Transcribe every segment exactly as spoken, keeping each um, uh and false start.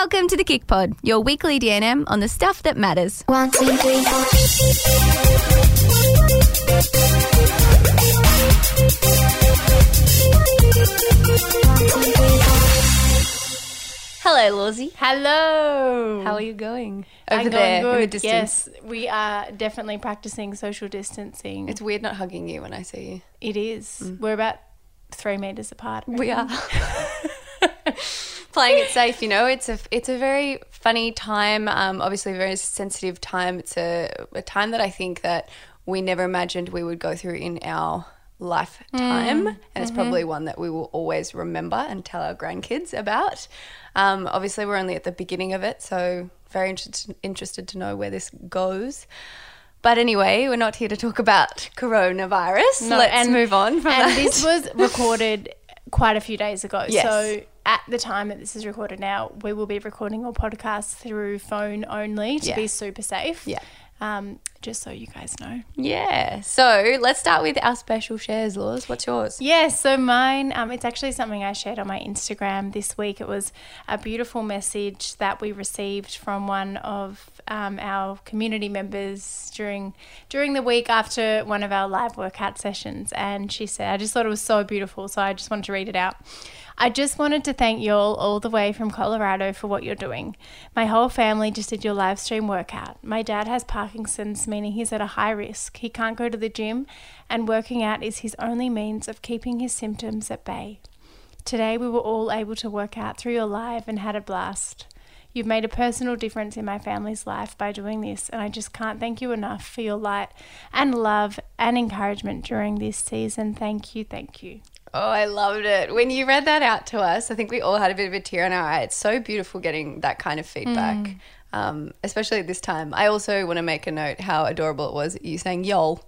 Welcome to the Kickpod, your weekly D and M on the stuff that matters. One, two, three, four. Hello, Lawsie. Hello. How are you going? Over I'm there, going good. In the distance. Yes, we are definitely practicing social distancing. It's weird not hugging you when I see you. It is. Mm. We're about three metres apart. Right? We are. Playing it safe, you know, it's a it's a very funny time, um, obviously a very sensitive time. It's a, a time that I think that we never imagined we would go through in our lifetime, mm. and mm-hmm. it's probably one that we will always remember and tell our grandkids about. Um, obviously, we're only at the beginning of it, so very inter- interested to know where this goes. But anyway, we're not here to talk about coronavirus. No, Let's and, move on from and that. And this was recorded quite a few days ago, yes. so... At the time that this is recorded now, we will be recording our podcast through phone only to yeah. be super safe. Yeah. Um, just so you guys know. Yeah. So let's start with our special shares, Laws. What's yours? Yeah, so mine, um, it's actually something I shared on my Instagram this week. It was a beautiful message that we received from one of um, our community members during during the week after one of our live workout sessions. And she said, I just thought it was so beautiful, so I just wanted to read it out. I just wanted to thank y'all all the way from Colorado for what you're doing. My whole family just did your live stream workout. My dad has Parkinson's, meaning he's at a high risk. He can't go to the gym, and working out is his only means of keeping his symptoms at bay. Today we were all able to work out through your live and had a blast. You've made a personal difference in my family's life by doing this, and I just can't thank you enough for your light and love and encouragement during this season. Thank you, thank you. Oh, I loved it. When you read that out to us, I think we all had a bit of a tear in our eye. It's so beautiful getting that kind of feedback, mm. um, especially at this time. I also want to make a note how adorable it was you saying y'all.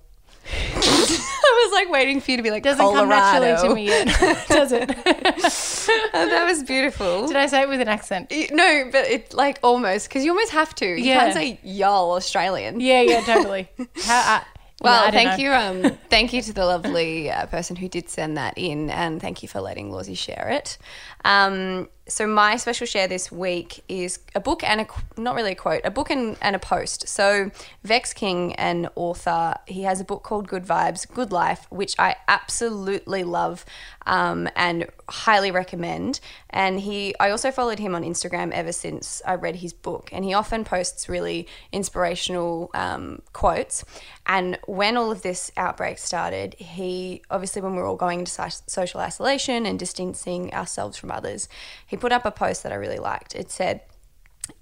I was like waiting for you to be like Doesn't Colorado. Doesn't come naturally to me yet, does it? Oh, that was beautiful. Did I say it with an accent? No, but it like almost, because you almost have to. You yeah. can't say y'all Australian. Yeah, yeah, totally. How I- Well, no, thank know. you um, thank you to the lovely uh, person who did send that in, and thank you for letting Lawsie share it. Um, so my special share this week is a book and a – not really a quote, a book and, and a post. So Vex King, an author, he has a book called Good Vibes, Good Life, which I absolutely love um, and highly recommend. And he – I also followed him on Instagram ever since I read his book, and he often posts really inspirational um, quotes. And when all of this outbreak started, he – obviously when we were all going into social isolation and distancing ourselves from others, he put up a post that I really liked. It said,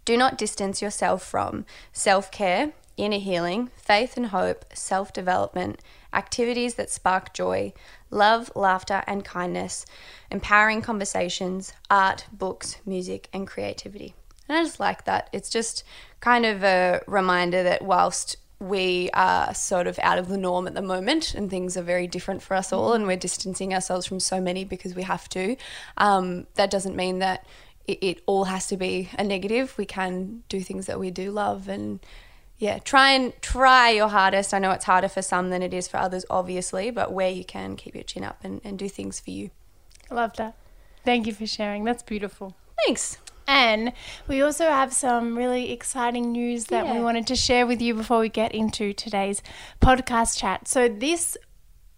"Do not distance yourself from self-care, inner healing, faith and hope, self-development, activities that spark joy, love, laughter and kindness, empowering conversations, art, books, music and creativity." And I just like that. It's just kind of a reminder that whilst we are sort of out of the norm at the moment and things are very different for us all and we're distancing ourselves from so many because we have to, um, that doesn't mean that it, it all has to be a negative. We can do things that we do love and, yeah, try and try your hardest. I know it's harder for some than it is for others, obviously, but where you can, keep your chin up and, and do things for you. I love that. Thank you for sharing. That's beautiful. Thanks. And we also have some really exciting news that yeah. we wanted to share with you before we get into today's podcast chat. So this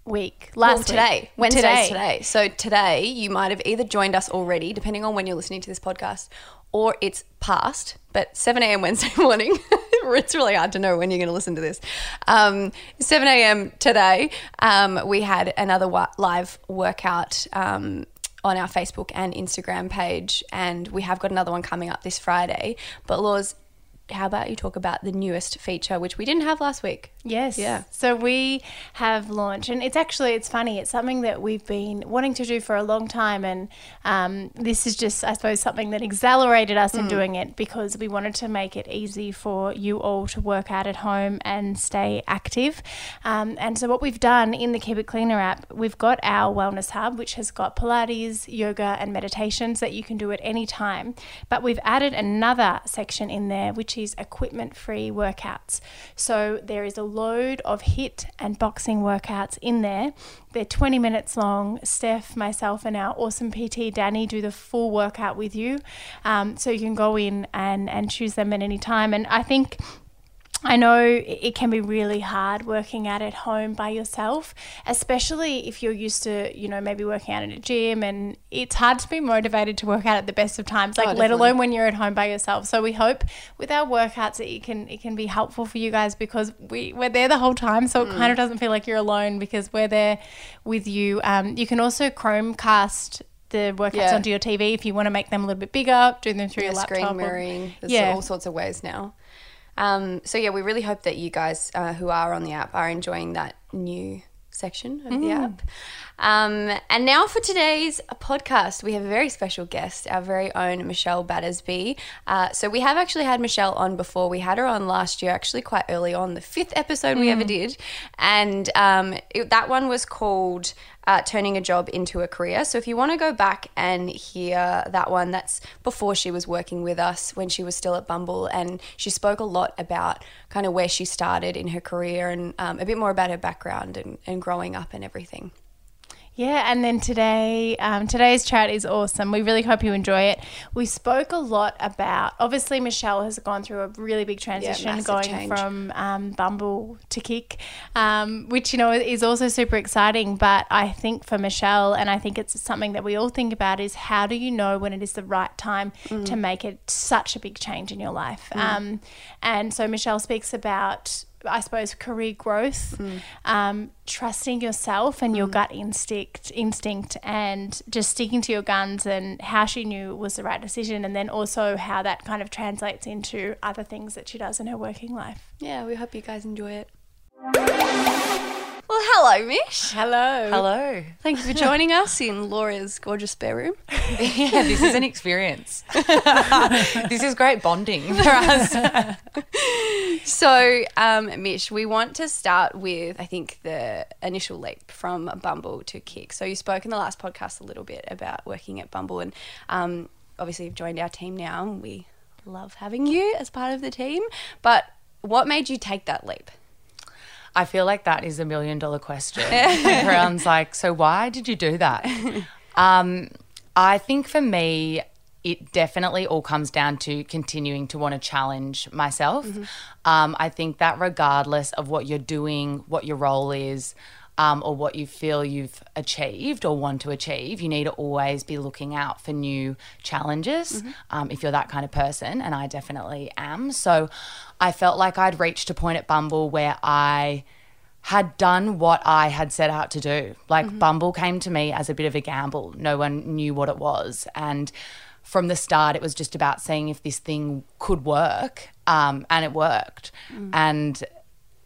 week, last well, today, week, Wednesday's today. today. So today you might have either joined us already, depending on when you're listening to this podcast, or it's past, but seven a.m. Wednesday morning. It's really hard to know when you're going to listen to this. Um, seven a.m. today, um, we had another wa- live workout um on our Facebook and Instagram page, and we have got another one coming up this Friday. But Laws, how about you talk about the newest feature, which we didn't have last week? Yes. Yeah. So we have launched, and it's actually, it's funny, it's something that we've been wanting to do for a long time, and um, this is just, I suppose, something that accelerated us mm. in doing it, because we wanted to make it easy for you all to work out at home and stay active. Um, and so what we've done in the Keep It Cleaner app, we've got our wellness hub, which has got Pilates, yoga and meditations that you can do at any time. But we've added another section in there, which is use equipment-free workouts. So there is a load of HIIT and boxing workouts in there. They're twenty minutes long. Steph, myself, and our awesome P T, Danny, do the full workout with you. Um, so you can go in and, and choose them at any time. And I think... I know it can be really hard working out at home by yourself, especially if you're used to, you know, maybe working out at a gym, and it's hard to be motivated to work out at the best of times, like oh, let alone when you're at home by yourself. So we hope with our workouts that it can it can be helpful for you guys, because we, we're there the whole time, so it mm. kind of doesn't feel like you're alone because we're there with you. Um, you can also Chromecast the workouts yeah. onto your T V if you want to make them a little bit bigger, do them through yeah, your laptop. Screen mirroring, or, there's yeah. all sorts of ways now. Um, so, yeah, we really hope that you guys uh, who are on the app are enjoying that new section of mm. the app. Um, and now for today's podcast, we have a very special guest, our very own Michelle Battersby. Uh, so we have actually had Michelle on before. We had her on last year, actually quite early on, the fifth episode mm. we ever did. And um, it, that one was called... Uh, turning a job into a career. So if you want to go back and hear that one, that's before she was working with us when she was still at Bumble, and she spoke a lot about kind of where she started in her career and um, a bit more about her background and, and growing up and everything. Yeah, and then today, um, today's chat is awesome. We really hope you enjoy it. We spoke a lot about, obviously Michelle has gone through a really big transition yeah, going change. from um, Bumble to Kick, um, which, you know, is also super exciting. But I think for Michelle, and I think it's something that we all think about, is how do you know when it is the right time mm. to make it such a big change in your life? Mm. Um, and so Michelle speaks about, I suppose, career growth, mm. um, trusting yourself and your mm. gut instinct, instinct, and just sticking to your guns, and how she knew was the right decision, and then also how that kind of translates into other things that she does in her working life. Yeah, we hope you guys enjoy it. Well, hello, Mish. Hello. Hello. Thank you for joining us in Laura's gorgeous spare room. Yeah, this is an experience. This is great bonding for us. So, um, Mish, we want to start with, I think, the initial leap from Bumble to Kick. So you spoke in the last podcast a little bit about working at Bumble, and um, obviously you've joined our team now, and we love having you as part of the team. But what made you take that leap? I feel like that is a million-dollar question. Everyone's like, so why did you do that? Um, I think for me, it definitely all comes down to continuing to want to challenge myself. Mm-hmm. Um, I think that regardless of what you're doing, what your role is, um, or what you feel you've achieved or want to achieve, you need to always be looking out for new challenges mm-hmm. um, if you're that kind of person, and I definitely am. So I felt like I'd reached a point at Bumble where I had done what I had set out to do. Like mm-hmm. Bumble came to me as a bit of a gamble. No one knew what it was, and from the start it was just about seeing if this thing could work, um, and it worked. Mm. And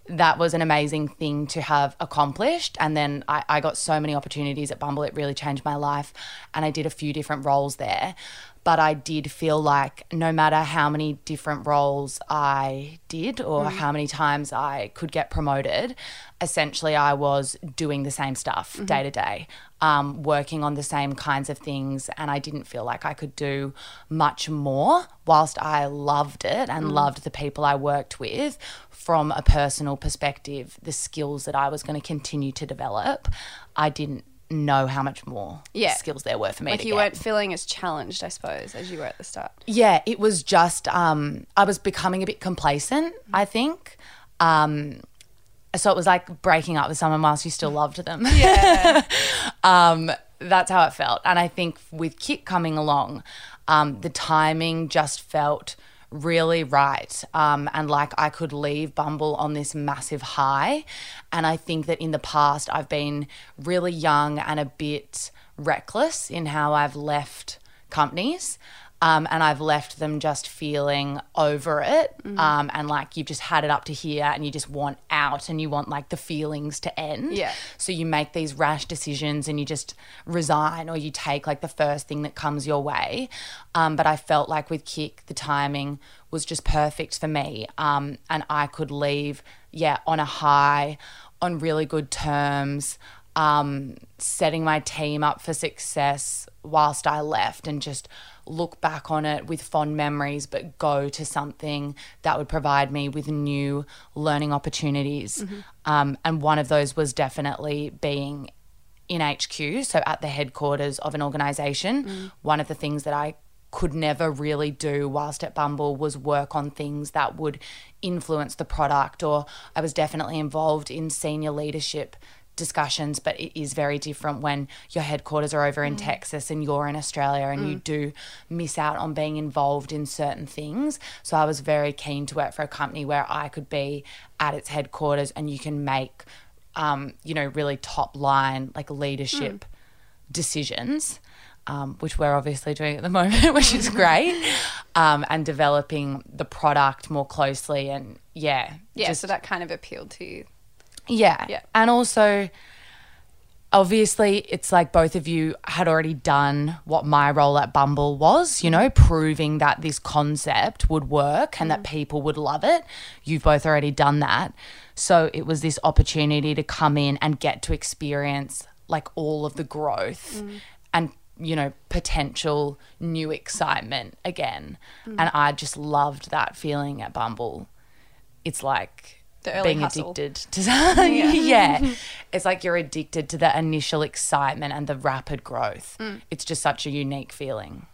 that was an amazing thing to have accomplished. And then I, I got so many opportunities at Bumble. It really changed my life, and I did a few different roles there. But I did feel like no matter how many different roles I did or mm. how many times I could get promoted, essentially I was doing the same stuff mm-hmm. day to day, um, working on the same kinds of things, and I didn't feel like I could do much more. Whilst I loved it and mm. loved the people I worked with, from a personal perspective, the skills that I was going to continue to develop, I didn't know how much more yeah. skills there were for me. Like to you get. weren't feeling as challenged, I suppose, as you were at the start. Yeah, it was just um, I was becoming a bit complacent, mm-hmm. I think. Um, so it was like breaking up with someone whilst you still loved them. Yeah. um, that's how it felt. And I think with Kick coming along, um, the timing just felt really right, um, and like I could leave Bumble on this massive high. And I think that in the past I've been really young and a bit reckless in how I've left companies, um, and I've left them just feeling over it, mm-hmm. um, and like you've just had it up to here and you just want out and you want like the feelings to end. Yeah. So you make these rash decisions and you just resign, or you take like the first thing that comes your way. Um, but I felt like with Kick the timing was just perfect for me, um, and I could leave, yeah, on a high, on really good terms, um, setting my team up for success whilst I left, and just look back on it with fond memories, but go to something that would provide me with new learning opportunities. Mm-hmm. Um, and one of those was definitely being in H Q, so at the headquarters of an organisation. Mm. One of the things that I could never really do whilst at Bumble was work on things that would influence the product, or I was definitely involved in senior leadership discussions, but it is very different when your headquarters are over in mm. Texas and you're in Australia, and mm. you do miss out on being involved in certain things. So I was very keen to work for a company where I could be at its headquarters and you can make, um, you know, really top line like leadership mm. decisions. Um, which we're obviously doing at the moment, which is great, um, and developing the product more closely and, yeah. Yeah, just, so that kind of appealed to you. Yeah. yeah. And also obviously it's like both of you had already done what my role at Bumble was, you know, proving that this concept would work and mm. that people would love it. You've both already done that. So it was this opportunity to come in and get to experience like all of the growth mm. and you know, potential new excitement again. Mm. And I just loved that feeling at Bumble. It's like the being hustle. addicted to something. Yeah. yeah. It's like you're addicted to the initial excitement and the rapid growth. Mm. It's just such a unique feeling.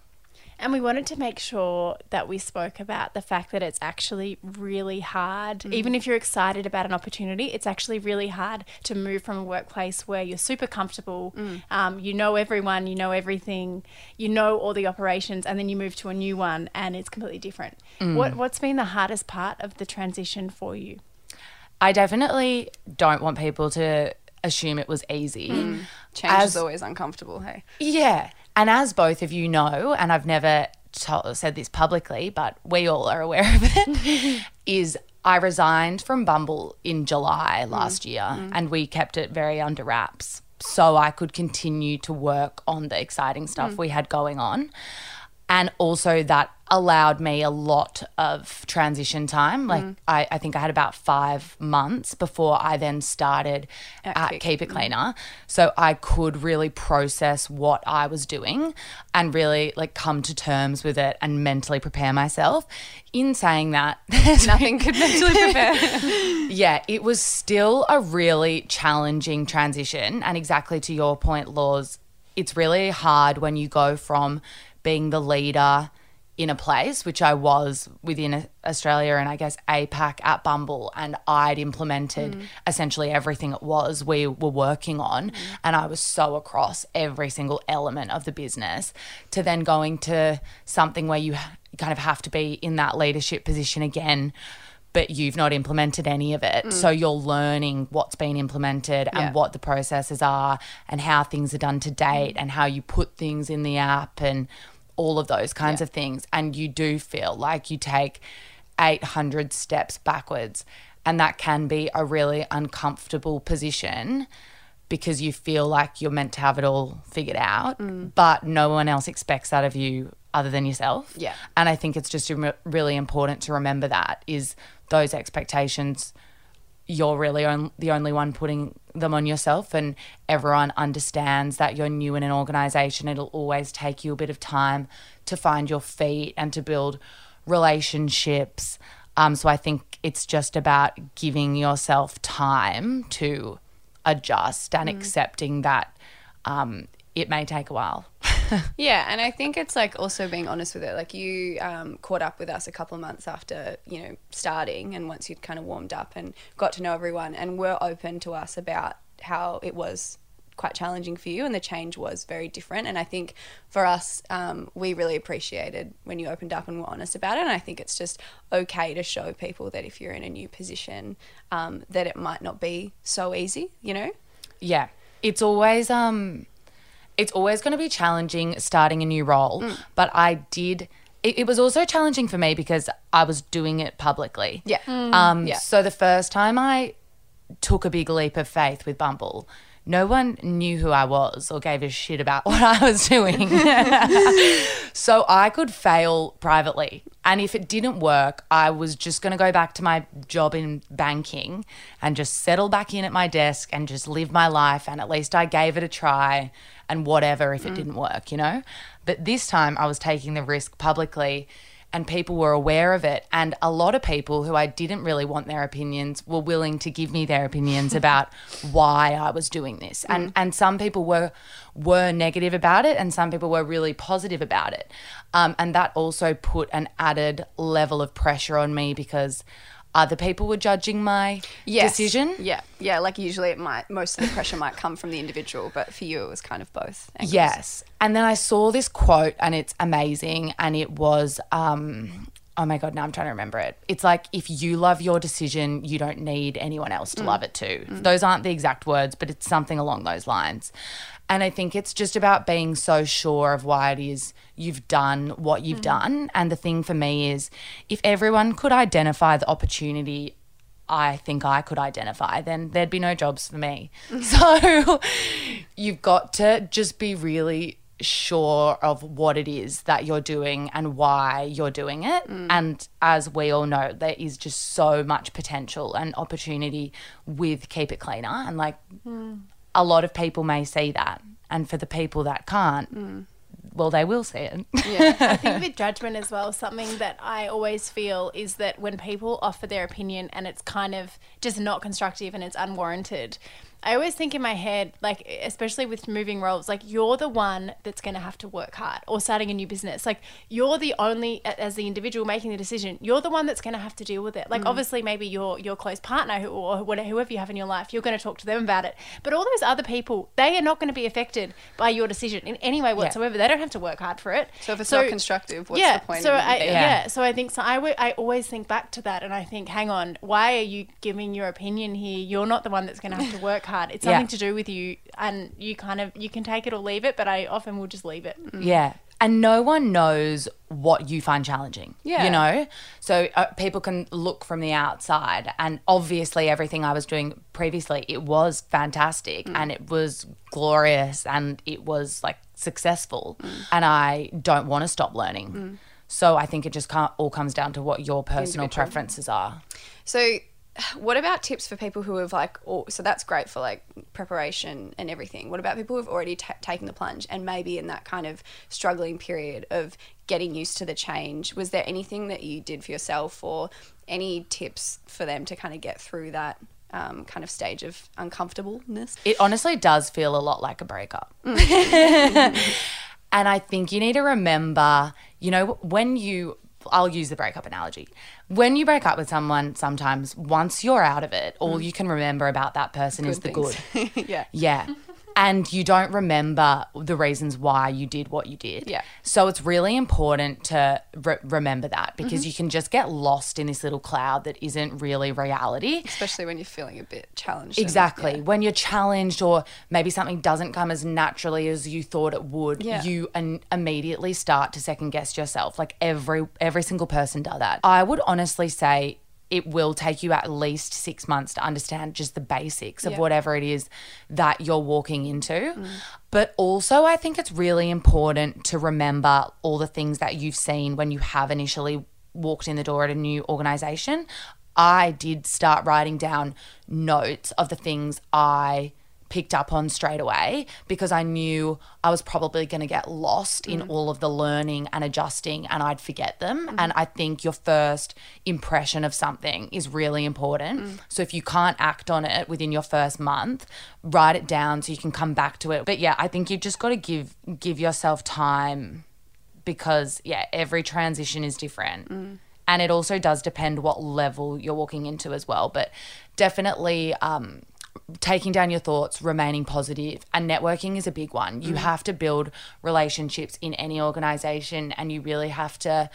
And we wanted to make sure that we spoke about the fact that it's actually really hard. Mm. Even if you're excited about an opportunity, it's actually really hard to move from a workplace where you're super comfortable, mm. um, you know everyone, you know everything, you know all the operations, and then you move to a new one and it's completely different. Mm. What, what's been the hardest part of the transition for you? I definitely don't want people to assume it was easy. Mm. Change As, is always uncomfortable, hey? Yeah. And as both of you know, and I've never told, said this publicly, but we all are aware of it, is I resigned from Bumble in July last mm. year mm. and we kept it very under wraps so I could continue to work on the exciting stuff mm. we had going on. And also that allowed me a lot of transition time. Like mm. I, I think I had about five months before I then started at, at Kick. Keep It Cleaner. Mm. So I could really process what I was doing and really like come to terms with it and mentally prepare myself. In saying that, nothing could mentally prepare. Yeah, it was still a really challenging transition. And exactly to your point, Laws, it's really hard when you go from being the leader in a place, which I was within Australia and I guess APAC at Bumble, and I'd implemented mm. essentially everything it was we were working on mm. and I was so across every single element of the business, to then going to something where you kind of have to be in that leadership position again but you've not implemented any of it. Mm. So you're learning what's been implemented and yeah. what the processes are and how things are done to date and how you put things in the app and all of those kinds yeah. of things. And you do feel like you take eight hundred steps backwards, and that can be a really uncomfortable position because you feel like you're meant to have it all figured out, mm. but no one else expects that of you other than yourself. Yeah. And I think it's just really important to remember that is those expectations, you're really on, the only one putting them on yourself, and everyone understands that you're new in an organisation. It'll always take you a bit of time to find your feet and to build relationships. Um, so I think it's just about giving yourself time to adjust and mm. accepting that um, it may take a while. Yeah, and I think it's like also being honest with it. Like you um, caught up with us a couple of months after, you know, starting, and once you'd kind of warmed up and got to know everyone, and were open to us about how it was quite challenging for you and the change was very different. And I think for us, um, we really appreciated when you opened up and were honest about it. And I think it's just okay to show people that if you're in a new position, um, that it might not be so easy, you know? Yeah, it's always... um. It's always going to be challenging starting a new role, mm. but I did it, – it was also challenging for me because I was doing it publicly. Yeah. Mm. Um. Yeah. So the first time I took a big leap of faith with Bumble, no one knew who I was or gave a shit about what I was doing. So I could fail privately, and if it didn't work, I was just going to go back to my job in banking and just settle back in at my desk and just live my life, and at least I gave it a try. and whatever if it mm. didn't work, you know. But this time I was taking the risk publicly and people were aware of it, and a lot of people who I didn't really want their opinions were willing to give me their opinions about why I was doing this. And mm. and some people were were negative about it and some people were really positive about it. Um, and that also put an added level of pressure on me because other people were judging my yes. decision. Yeah, yeah. Like usually it might, most of the pressure might come from the individual, but for you it was kind of both angles. Yes. And then I saw this quote and it's amazing, and it was, um, oh my God, now I'm trying to remember it. It's like, if you love your decision, you don't need anyone else to mm. love it too. Mm. Those aren't the exact words, but it's something along those lines. And I think it's just about being so sure of why it is you've done what you've mm. done. And the thing for me is, if everyone could identify the opportunity I think I could identify, then there'd be no jobs for me. So you've got to just be really sure of what it is that you're doing and why you're doing it. Mm. And as we all know, there is just so much potential and opportunity with Keep It Cleaner, and like mm. a lot of people may see that, and for the people that can't, mm. well, they will see it. Yeah. I think with judgment as well, something that I always feel is that when people offer their opinion and it's kind of just not constructive and it's unwarranted, I always think in my head, like, especially with moving roles, like, you're the one that's going to have to work hard, or starting a new business. Like, you're the only, as the individual making the decision, you're the one that's going to have to deal with it. Like, mm. obviously maybe your your close partner who, or whoever you have in your life, you're going to talk to them about it. But all those other people, they are not going to be affected by your decision in any way whatsoever. Yeah. They don't have to work hard for it. So if it's so, not constructive, what's yeah, the point? So of I, yeah. yeah, so I think so. I, w- I always think back to that and I think, hang on, why are you giving your opinion here? You're not the one that's going to have to work hard. It's something yeah. to do with you, and you kind of, you can take it or leave it, but I often will just leave it. Mm. Yeah. And no one knows what you find challenging, yeah. you know? So uh, people can look from the outside, and obviously everything I was doing previously, it was fantastic mm. and it was glorious and it was like successful mm. and I don't want to stop learning. Mm. So I think it just can't, all comes down to what your personal Individual. preferences are. So what about tips for people who have like – so that's great for like preparation and everything. What about people who have already t- taken the plunge and maybe in that kind of struggling period of getting used to the change? Was there anything that you did for yourself or any tips for them to kind of get through that um, kind of stage of uncomfortableness? It honestly does feel a lot like a breakup. And I think you need to remember, you know, when you – I'll use the breakup analogy. When you break up with someone, sometimes once you're out of it, all mm. you can remember about that person good is things. the good. yeah. Yeah. And you don't remember the reasons why you did what you did. Yeah. So it's really important to re- remember that, because mm-hmm. you can just get lost in this little cloud that isn't really reality. Especially when you're feeling a bit challenged. Exactly. And, yeah. When you're challenged or maybe something doesn't come as naturally as you thought it would, yeah. you an- immediately start to second guess yourself. Like every every single person does that. I would honestly say it will take you at least six months to understand just the basics of yeah. whatever it is that you're walking into. Mm. But also I think it's really important to remember all the things that you've seen when you have initially walked in the door at a new organisation. I did start writing down notes of the things I picked up on straight away, because I knew I was probably going to get lost mm. in all of the learning and adjusting, and I'd forget them. Mm. And I think your first impression of something is really important. Mm. So if you can't act on it within your first month, write it down so you can come back to it. But yeah, I think you've just got to give give yourself time, because yeah, every transition is different. Mm. And it also does depend what level you're walking into as well. But definitely um taking down your thoughts, remaining positive, and networking is a big one. You mm. have to build relationships in any organisation, and you really have to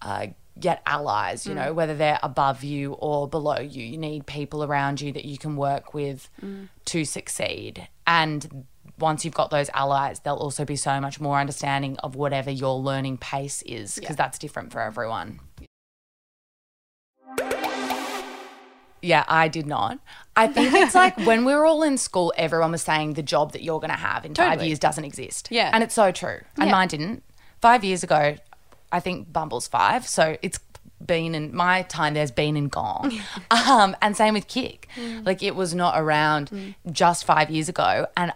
uh, get allies, you mm. know, whether they're above you or below you. You need people around you that you can work with mm. to succeed. And once you've got those allies, they'll also be so much more understanding of whatever your learning pace is, because yeah. that's different for everyone. Yeah, I did not. I think it's like when we were all in school, everyone was saying the job that you're going to have in totally. five years doesn't exist. Yeah. And it's so true. And yeah. mine didn't. Five years ago, I think Bumble's five. So it's been in my time, there's been and gone. um, and same with Kick. Mm. Like it was not around mm. just five years ago. And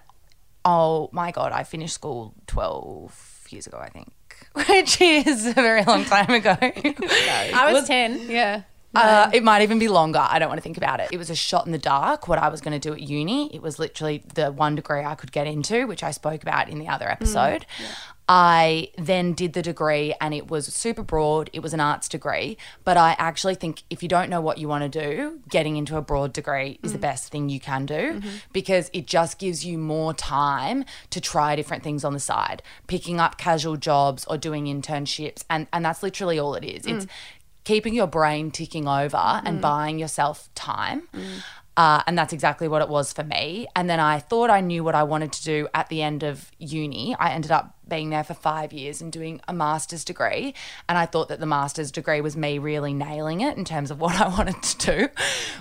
oh my God, I finished school twelve years ago, I think, which is a very long time ago. I was ten, yeah. Uh, it might even be longer. I don't want to think about it. It was a shot in the dark what I was going to do at uni. It was literally the one degree I could get into, which I spoke about in the other episode. Mm, yeah. I then did the degree and it was super broad. It was an arts degree. But I actually think if you don't know what you want to do, getting into a broad degree is mm-hmm. the best thing you can do mm-hmm. because it just gives you more time to try different things on the side, picking up casual jobs or doing internships. And, and that's literally all it is. Mm. It's keeping your brain ticking over and mm. buying yourself time. Mm. Uh, and that's exactly what it was for me. And then I thought I knew what I wanted to do at the end of uni. I ended up being there for five years and doing a master's degree. And I thought that the master's degree was me really nailing it in terms of what I wanted to do,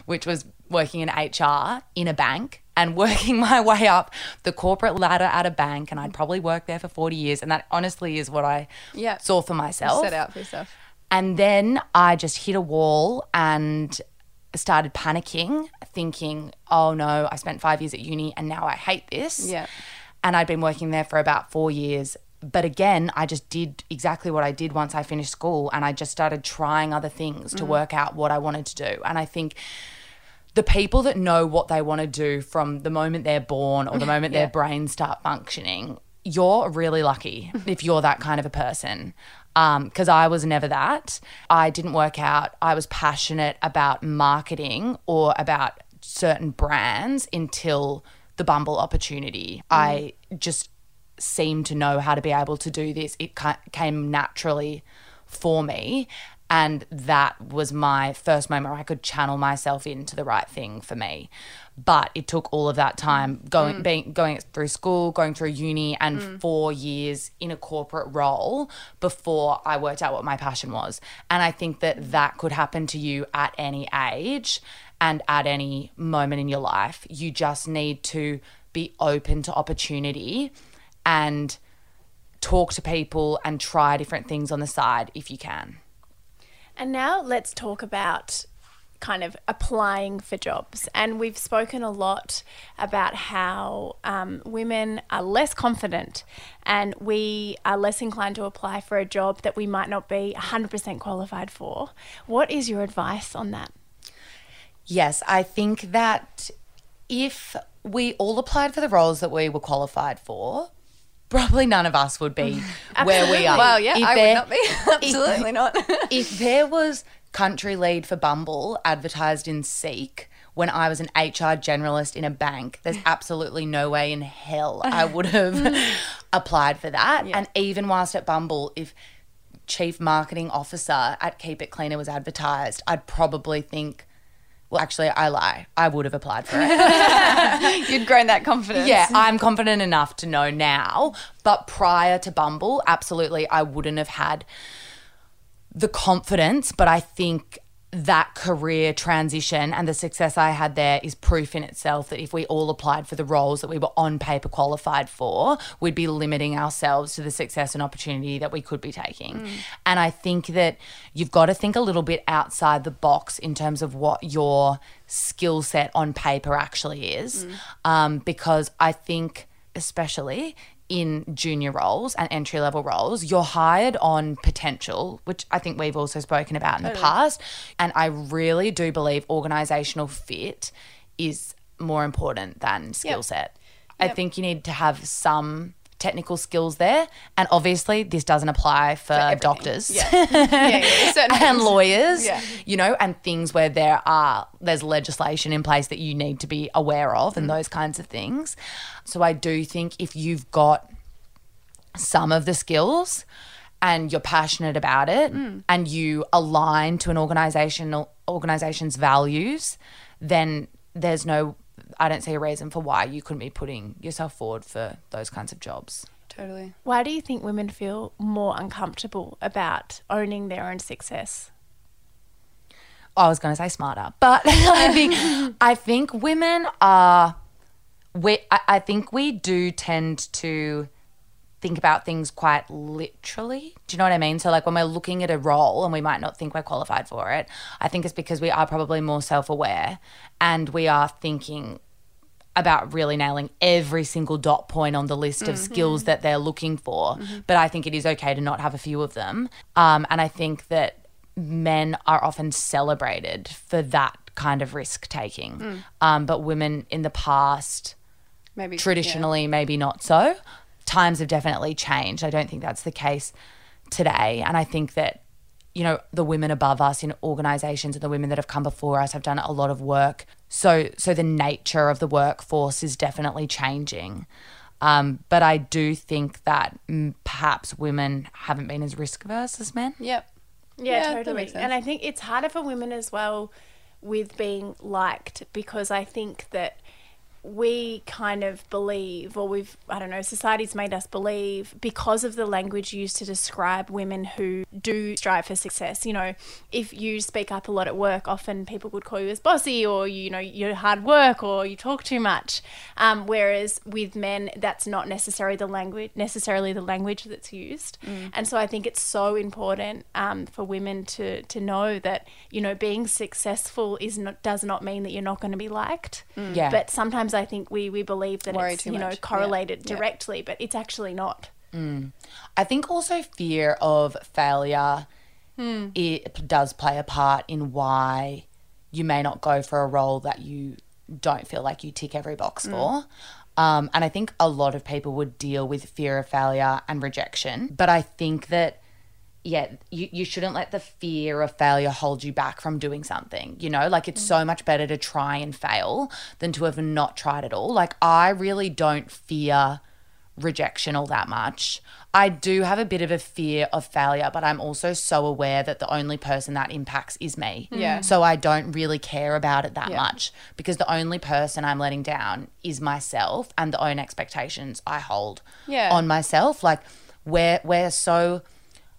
which was working in H R in a bank and working my way up the corporate ladder at a bank. And I'd probably work there for forty years. And that honestly is what I yeah. saw for myself. Set out for yourself. And then I just hit a wall and started panicking, thinking, oh, no, I spent five years at uni and now I hate this. Yeah. And I'd been working there for about four years. But, again, I just did exactly what I did once I finished school, and I just started trying other things to mm. work out what I wanted to do. And I think the people that know what they want to do from the moment they're born or the moment yeah. their brains start functioning, you're really lucky if you're that kind of a person. Um, because I was never that. I didn't work out. I was passionate about marketing or about certain brands until the Bumble opportunity. Mm. I just seemed to know how to be able to do this. It came naturally for me, and that was my first moment where I could channel myself into the right thing for me. But it took all of that time going mm. being, going through school, going through uni and mm. four years in a corporate role before I worked out what my passion was. And I think that that could happen to you at any age and at any moment in your life. You just need to be open to opportunity and talk to people and try different things on the side if you can. And now let's talk about kind of applying for jobs. And we've spoken a lot about how um, women are less confident and we are less inclined to apply for a job that we might not be one hundred percent qualified for. What is your advice on that? Yes, I think that if we all applied for the roles that we were qualified for, probably none of us would be where we are. Well, yeah, if I there, would not be. Absolutely if, not. If there was country lead for Bumble advertised in Seek when I was an H R generalist in a bank, there's absolutely no way in hell I would have applied for that. Yeah. And even whilst at Bumble, if chief marketing officer at Keep It Cleaner was advertised, I'd probably think, well, actually, I lie. I would have applied for it. You'd grown that confidence. Yeah, I'm confident enough to know now. But prior to Bumble, absolutely, I wouldn't have had the confidence, but I think that career transition and the success I had there is proof in itself that if we all applied for the roles that we were on paper qualified for, we'd be limiting ourselves to the success and opportunity that we could be taking. Mm. And I think that you've got to think a little bit outside the box in terms of what your skill set on paper actually is, mm. um, because I think especially in junior roles and entry-level roles, you're hired on potential, which I think we've also spoken about in totally. the past. And I really do believe organisational fit is more important than skill yep. set. Yep. I think you need to have some technical skills there, and obviously this doesn't apply for, for doctors yeah. yeah, yeah, and lawyers, yeah. you know, and things where there are there's legislation in place that you need to be aware of mm. and those kinds of things. So I do think if you've got some of the skills and you're passionate about it mm. and you align to an organizational organization's values, then there's no I don't see a reason for why you couldn't be putting yourself forward for those kinds of jobs. Totally. Why do you think women feel more uncomfortable about owning their own success? I was going to say smarter, but I think I think women are we I, I think we do tend to think about things quite literally. Do you know what I mean? So like when we're looking at a role and we might not think we're qualified for it, I think it's because we are probably more self-aware and we are thinking about really nailing every single dot point on the list of mm-hmm. skills that they're looking for. Mm-hmm. But I think it is okay to not have a few of them. Um, and I think that men are often celebrated for that kind of risk taking. Mm. Um, but women in the past, maybe traditionally, yeah. maybe not so. Times have definitely changed. I don't think that's the case today. And I think that, you know, the women above us in organisations and the women that have come before us have done a lot of work. So so the nature of the workforce is definitely changing. Um, but I do think that perhaps women haven't been as risk averse as men. Yep. Yeah, yeah, totally. And I think it's harder for women as well with being liked, because I think that we kind of believe, or we've, I don't know, society's made us believe, because of the language used to describe women who do strive for success. You know, if you speak up a lot at work, often people would call you as bossy, or, you know, you're hard work, or you talk too much. Um, whereas with men, that's not necessarily the language, necessarily the language that's used. Mm. And so I think it's so important um, for women to to know that, you know, being successful is not, does not mean that you're not going to be liked. Mm. Yeah. But sometimes I think we, we believe that Worry it's, you know, much. correlated yeah. directly, yeah. but it's actually not. Mm. I think also fear of failure mm. it does play a part in why you may not go for a role that you don't feel like you tick every box mm. for. Um, and I think a lot of people would deal with fear of failure and rejection. But I think that, yeah, you, you shouldn't let the fear of failure hold you back from doing something, you know? Like, it's mm. so much better to try and fail than to have not tried at all. Like, I really don't fear rejection all that much. I do have a bit of a fear of failure, but I'm also so aware that the only person that impacts is me. Yeah. So I don't really care about it that yeah. much, because the only person I'm letting down is myself and the own expectations I hold yeah. on myself. Like, we're, we're so...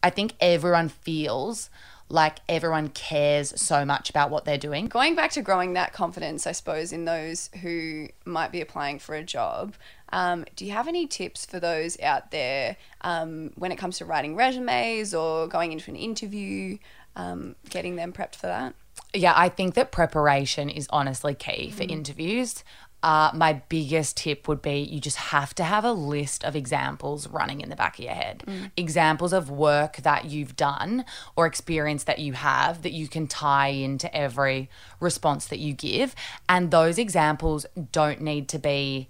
I think everyone feels like everyone cares so much about what they're doing. Going back to growing that confidence, I suppose, in those who might be applying for a job, um, do you have any tips for those out there um, when it comes to writing resumes or going into an interview, um, getting them prepped for that? Yeah, I think that preparation is honestly key for mm-hmm. interviews. Uh, my biggest tip would be you just have to have a list of examples running in the back of your head, mm. examples of work that you've done or experience that you have that you can tie into every response that you give. And those examples don't need to be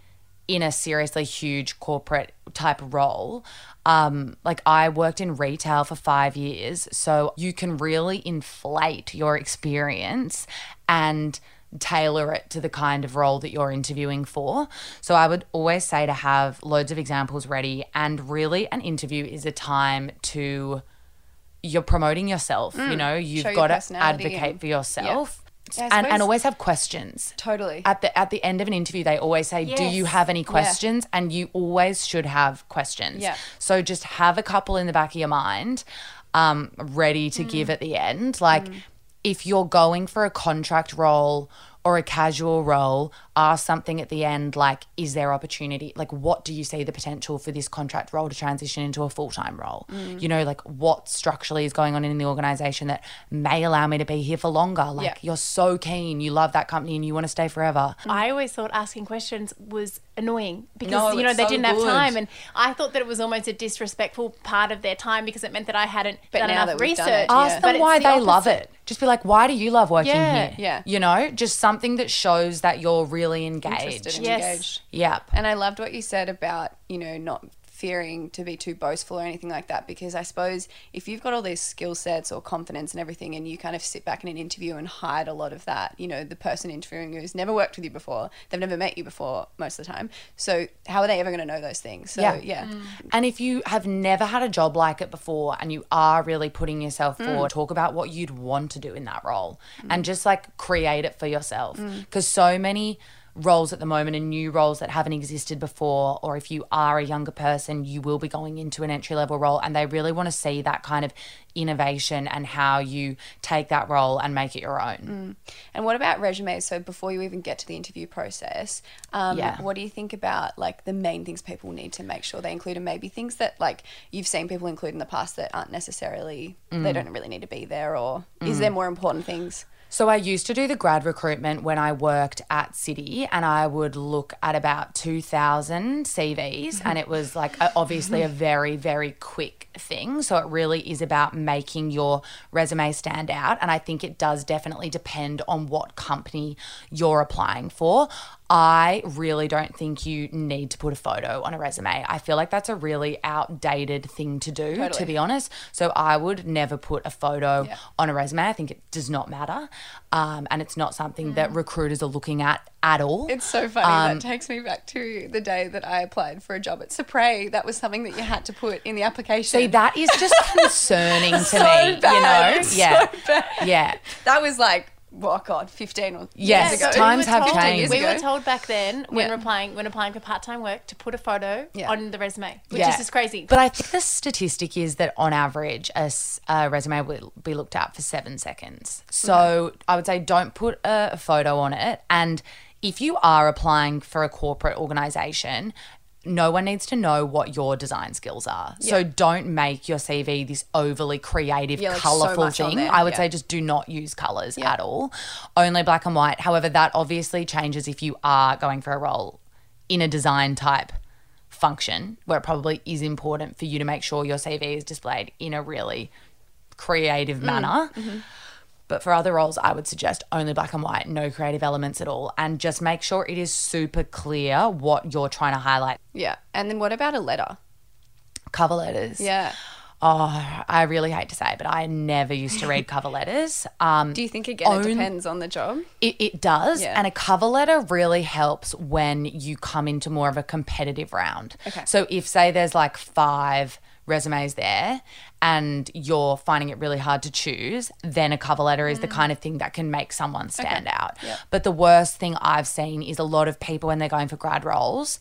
in a seriously huge corporate type role. Um, like, I worked in retail for five years, so you can really inflate your experience and tailor it to the kind of role that you're interviewing for. So I would always say to have loads of examples ready, and really an interview is a time to, you're promoting yourself, mm. you know, you've Show got to advocate for yourself. Yeah. Yeah, and, and always have questions. Totally. At the at the end of an interview, they always say, yes. do you have any questions? Yeah. And you always should have questions. Yeah. So just have a couple in the back of your mind, um, ready to mm. give at the end. Like, mm. if you're going for a contract role or a casual role, ask something at the end like, is there opportunity? Like, what do you see the potential for this contract role to transition into a full-time role? Mm. You know, like, what structurally is going on in the organisation that may allow me to be here for longer? Like, yeah. you're so keen, you love that company and you want to stay forever. I always thought asking questions was annoying because, no, you know, they so didn't good. have time, and I thought that it was almost a disrespectful part of their time because it meant that I hadn't but done enough research. Done it, yeah. Ask them but why the they opposite. love it. Just be like, why do you love working yeah. here? Yeah. You know, just something that shows that you're really engaged. Interested and yes. engaged. Yep. And I loved what you said about, you know, not fearing to be too boastful or anything like that, because I suppose if you've got all these skill sets or confidence and everything and you kind of sit back in an interview and hide a lot of that, you know, the person interviewing you has never worked with you before, they've never met you before most of the time, so how are they ever going to know those things? So yeah, yeah. Mm. And if you have never had a job like it before and you are really putting yourself mm. forward, talk about what you'd want to do in that role mm. and just like create it for yourself, because mm. so many roles at the moment and new roles that haven't existed before, or if you are a younger person, you will be going into an entry-level role and they really want to see that kind of innovation and how you take that role and make it your own. Mm. And what about resumes? So before you even get to the interview process, um, yeah. what do you think about like the main things people need to make sure they include, and maybe things that like you've seen people include in the past that aren't necessarily, mm. they don't really need to be there, or mm. is there more important things? So I used to do the grad recruitment when I worked at Citi, and I would look at about two thousand C Vs, and it was like a, obviously a very, very quick thing. So it really is about making your resume stand out, and I think it does definitely depend on what company you're applying for. I really don't think you need to put a photo on a resume. I feel like that's a really outdated thing to do, totally. To be honest. So I would never put a photo yeah. on a resume. I think it does not matter. Um, and it's not something mm. that recruiters are looking at at all. It's so funny. Um, that takes me back to the day that I applied for a job at Supre. That was something that you had to put in the application. See, that is just concerning to so me, bad. You know? It's yeah. So bad. Yeah. That was like, oh God, fifteen or yes, years ago. times we have told, changed. We were told back then when yeah. applying when applying for part-time work to put a photo yeah. on the resume, which yeah. is just crazy. But I think the statistic is that on average a, a resume will be looked at for seven seconds. So okay. I would say don't put a, a photo on it. And if you are applying for a corporate organisation, no one needs to know what your design skills are. Yeah. So don't make your C V this overly creative, yeah, like colourful so thing. I would yeah. say just do not use colours yeah. at all, only black and white. However, that obviously changes if you are going for a role in a design type function, where it probably is important for you to make sure your C V is displayed in a really creative mm. manner. Mm-hmm. But for other roles, I would suggest only black and white, no creative elements at all, and just make sure it is super clear what you're trying to highlight. Yeah. And then what about a letter? Cover letters. Yeah. Oh, I really hate to say it, but I never used to read cover letters. Um, Do you think, again, own, it depends on the job? It, it does. Yeah. And a cover letter really helps when you come into more of a competitive round. Okay. So if, say, there's like five resumes there and you're finding it really hard to choose, then a cover letter is mm. the kind of thing that can make someone stand okay. out. Yep. But the worst thing I've seen is a lot of people when they're going for grad roles,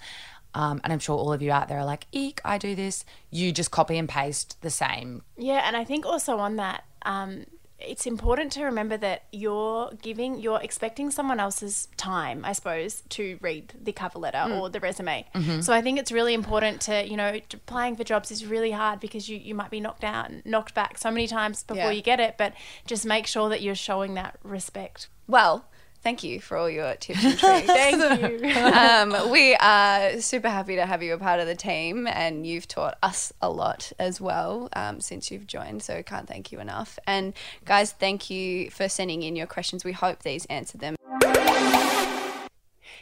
um, and I'm sure all of you out there are like, eek, I do this, you just copy and paste the same. Yeah, and I think also on that, um, it's important to remember that you're giving, you're expecting someone else's time, I suppose, to read the cover letter mm. or the resume. Mm-hmm. So I think it's really important to, you know, applying for jobs is really hard because you, you might be knocked out and knocked back so many times before yeah. you get it, but just make sure that you're showing that respect. Well, thank you for all your tips and tricks. Thank you. Um, we are super happy to have you a part of the team, and you've taught us a lot as well um, since you've joined, so can't thank you enough. And, guys, thank you for sending in your questions. We hope these answered them.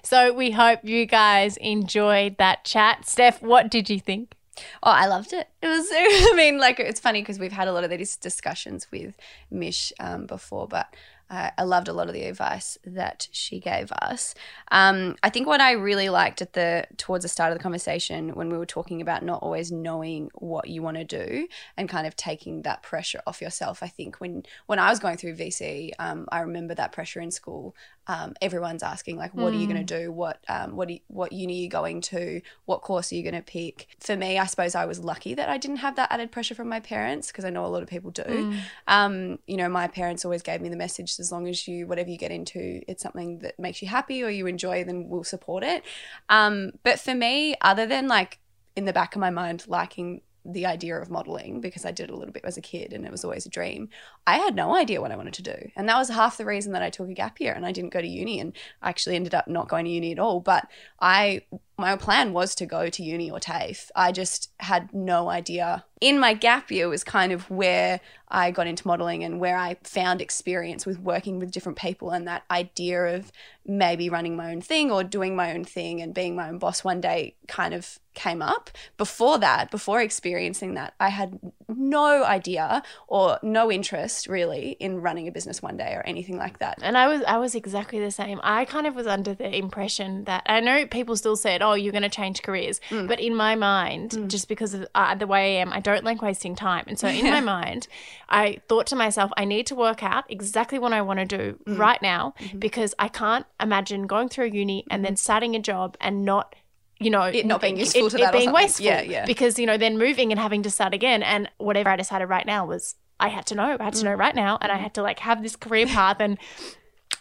So we hope you guys enjoyed that chat. Steph, what did you think? Oh, I loved it. It was, I mean, like, it's funny because we've had a lot of these discussions with Mish um, before, but I loved a lot of the advice that she gave us. Um, I think what I really liked at the towards the start of the conversation when we were talking about not always knowing what you want to do and kind of taking that pressure off yourself. I think when, when I was going through V C, um, I remember that pressure in school. Um, everyone's asking, like, what mm. are you going to do? What um, what you, what uni are you going to? What course are you going to pick? For me, I suppose I was lucky that I didn't have that added pressure from my parents, because I know a lot of people do. Mm. Um, you know, my parents always gave me the message, as long as you, whatever you get into, it's something that makes you happy or you enjoy, then we'll support it. Um, but for me, other than like in the back of my mind liking the idea of modelling, because I did a little bit as a kid and it was always a dream, I had no idea what I wanted to do. And that was half the reason that I took a gap year and I didn't go to uni, and I actually ended up not going to uni at all. But I my plan was to go to uni or TAFE. I just had no idea. In my gap year was kind of where I got into modelling and where I found experience with working with different people, and that idea of maybe running my own thing or doing my own thing and being my own boss one day kind of came up. Before that, before experiencing that, I had no idea or no interest really in running a business one day or anything like that. And I was I was exactly the same. I kind of was under the impression that, I know people still said, oh, you're going to change careers. Mm. But in my mind, mm. just because of uh, the way I am, I don't like wasting time. And so in my mind, I thought to myself, I need to work out exactly what I want to do mm. right now, mm-hmm. because I can't imagine going through uni and mm-hmm. then starting a job and not, you know, it not being useful it, to that, it being or wasteful. Yeah, yeah. Because, you know, then moving and having to start again. And whatever I decided right now was, I had to know, I had to mm. know right now, and I had to like have this career path, and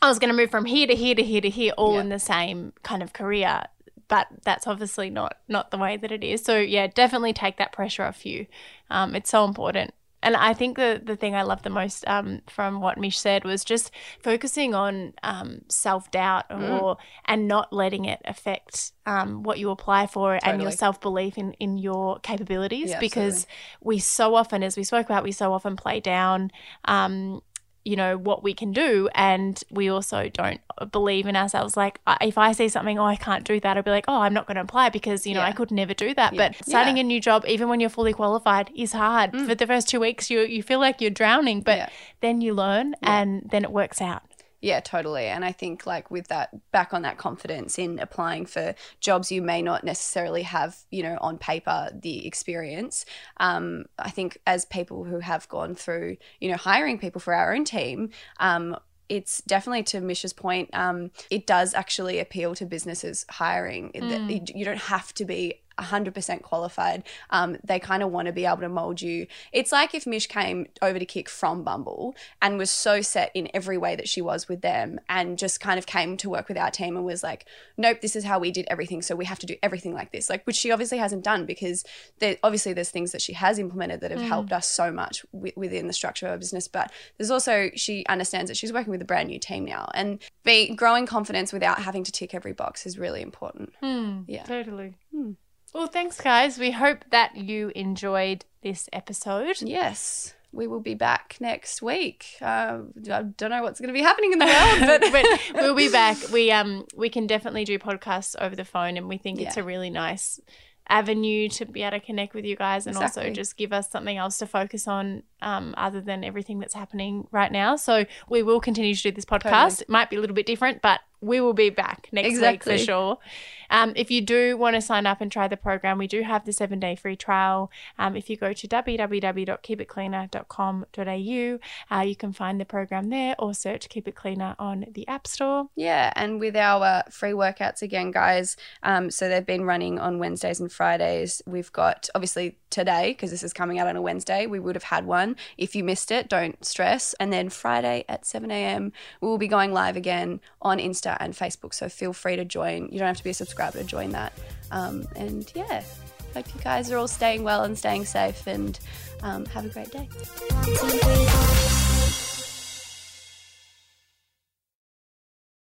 I was going to move from here to here to here to here, all yeah. in the same kind of career. But that's obviously not not the way that it is. So, yeah, definitely take that pressure off you. Um, it's so important. And I think the, the thing I love the most um, from what Mish said was just focusing on um, self-doubt or mm. and not letting it affect um, what you apply for totally. and your self-belief in, in your capabilities yeah, because absolutely. we so often, as we spoke about, we so often play down um, you know, what we can do, and we also don't believe in ourselves. Like if I see something, oh, I can't do that, I'll be like, oh, I'm not going to apply because, you know, yeah. I could never do that. Yeah. But starting yeah. a new job, even when you're fully qualified, is hard. Mm. For the first two weeks, you you feel like you're drowning, but yeah. then you learn yeah. and then it works out. Yeah, totally. And I think like with that, back on that confidence in applying for jobs you may not necessarily have, you know, on paper the experience. Um, I think as people who have gone through, you know, hiring people for our own team, um, it's definitely, to Mish's point, um, it does actually appeal to businesses hiring. Mm. You don't have to be one hundred percent qualified. Um, they kind of want to be able to mold you. It's like if Mish came over to Kick from Bumble and was so set in every way that she was with them and just kind of came to work with our team and was like, nope, this is how we did everything, so we have to do everything like this, like, which she obviously hasn't done because there, obviously there's things that she has implemented that have mm. helped us so much w- within the structure of our business. But there's also, she understands that she's working with a brand new team now, and be, growing confidence without having to tick every box is really important. Mm, yeah. Totally. Mm. Well, thanks, guys. We hope that you enjoyed this episode. Yes. We will be back next week. Uh, I don't know what's going to be happening in the world, but, but we'll be back. We um we can definitely do podcasts over the phone, and we think yeah. it's a really nice avenue to be able to connect with you guys and exactly. also just give us something else to focus on um, other than everything that's happening right now. So we will continue to do this podcast. Totally. It might be a little bit different, but we will be back next exactly. week for sure. Um, if you do want to sign up and try the program, we do have the seven-day free trial. Um, if you go to w w w dot keep it cleaner dot com dot a u, uh, you can find the program there or search Keep It Cleaner on the App Store. Yeah, and with our uh, free workouts again, guys, um, so they've been running on Wednesdays and Fridays. We've got, obviously, today, because this is coming out on a Wednesday, we would have had one. If you missed it, don't stress. And then Friday at seven a.m, we'll be going live again on Instagram and Facebook, so feel free to join. You don't have to be a subscriber to join that. Um, and yeah, hope you guys are all staying well and staying safe, and um, have a great day.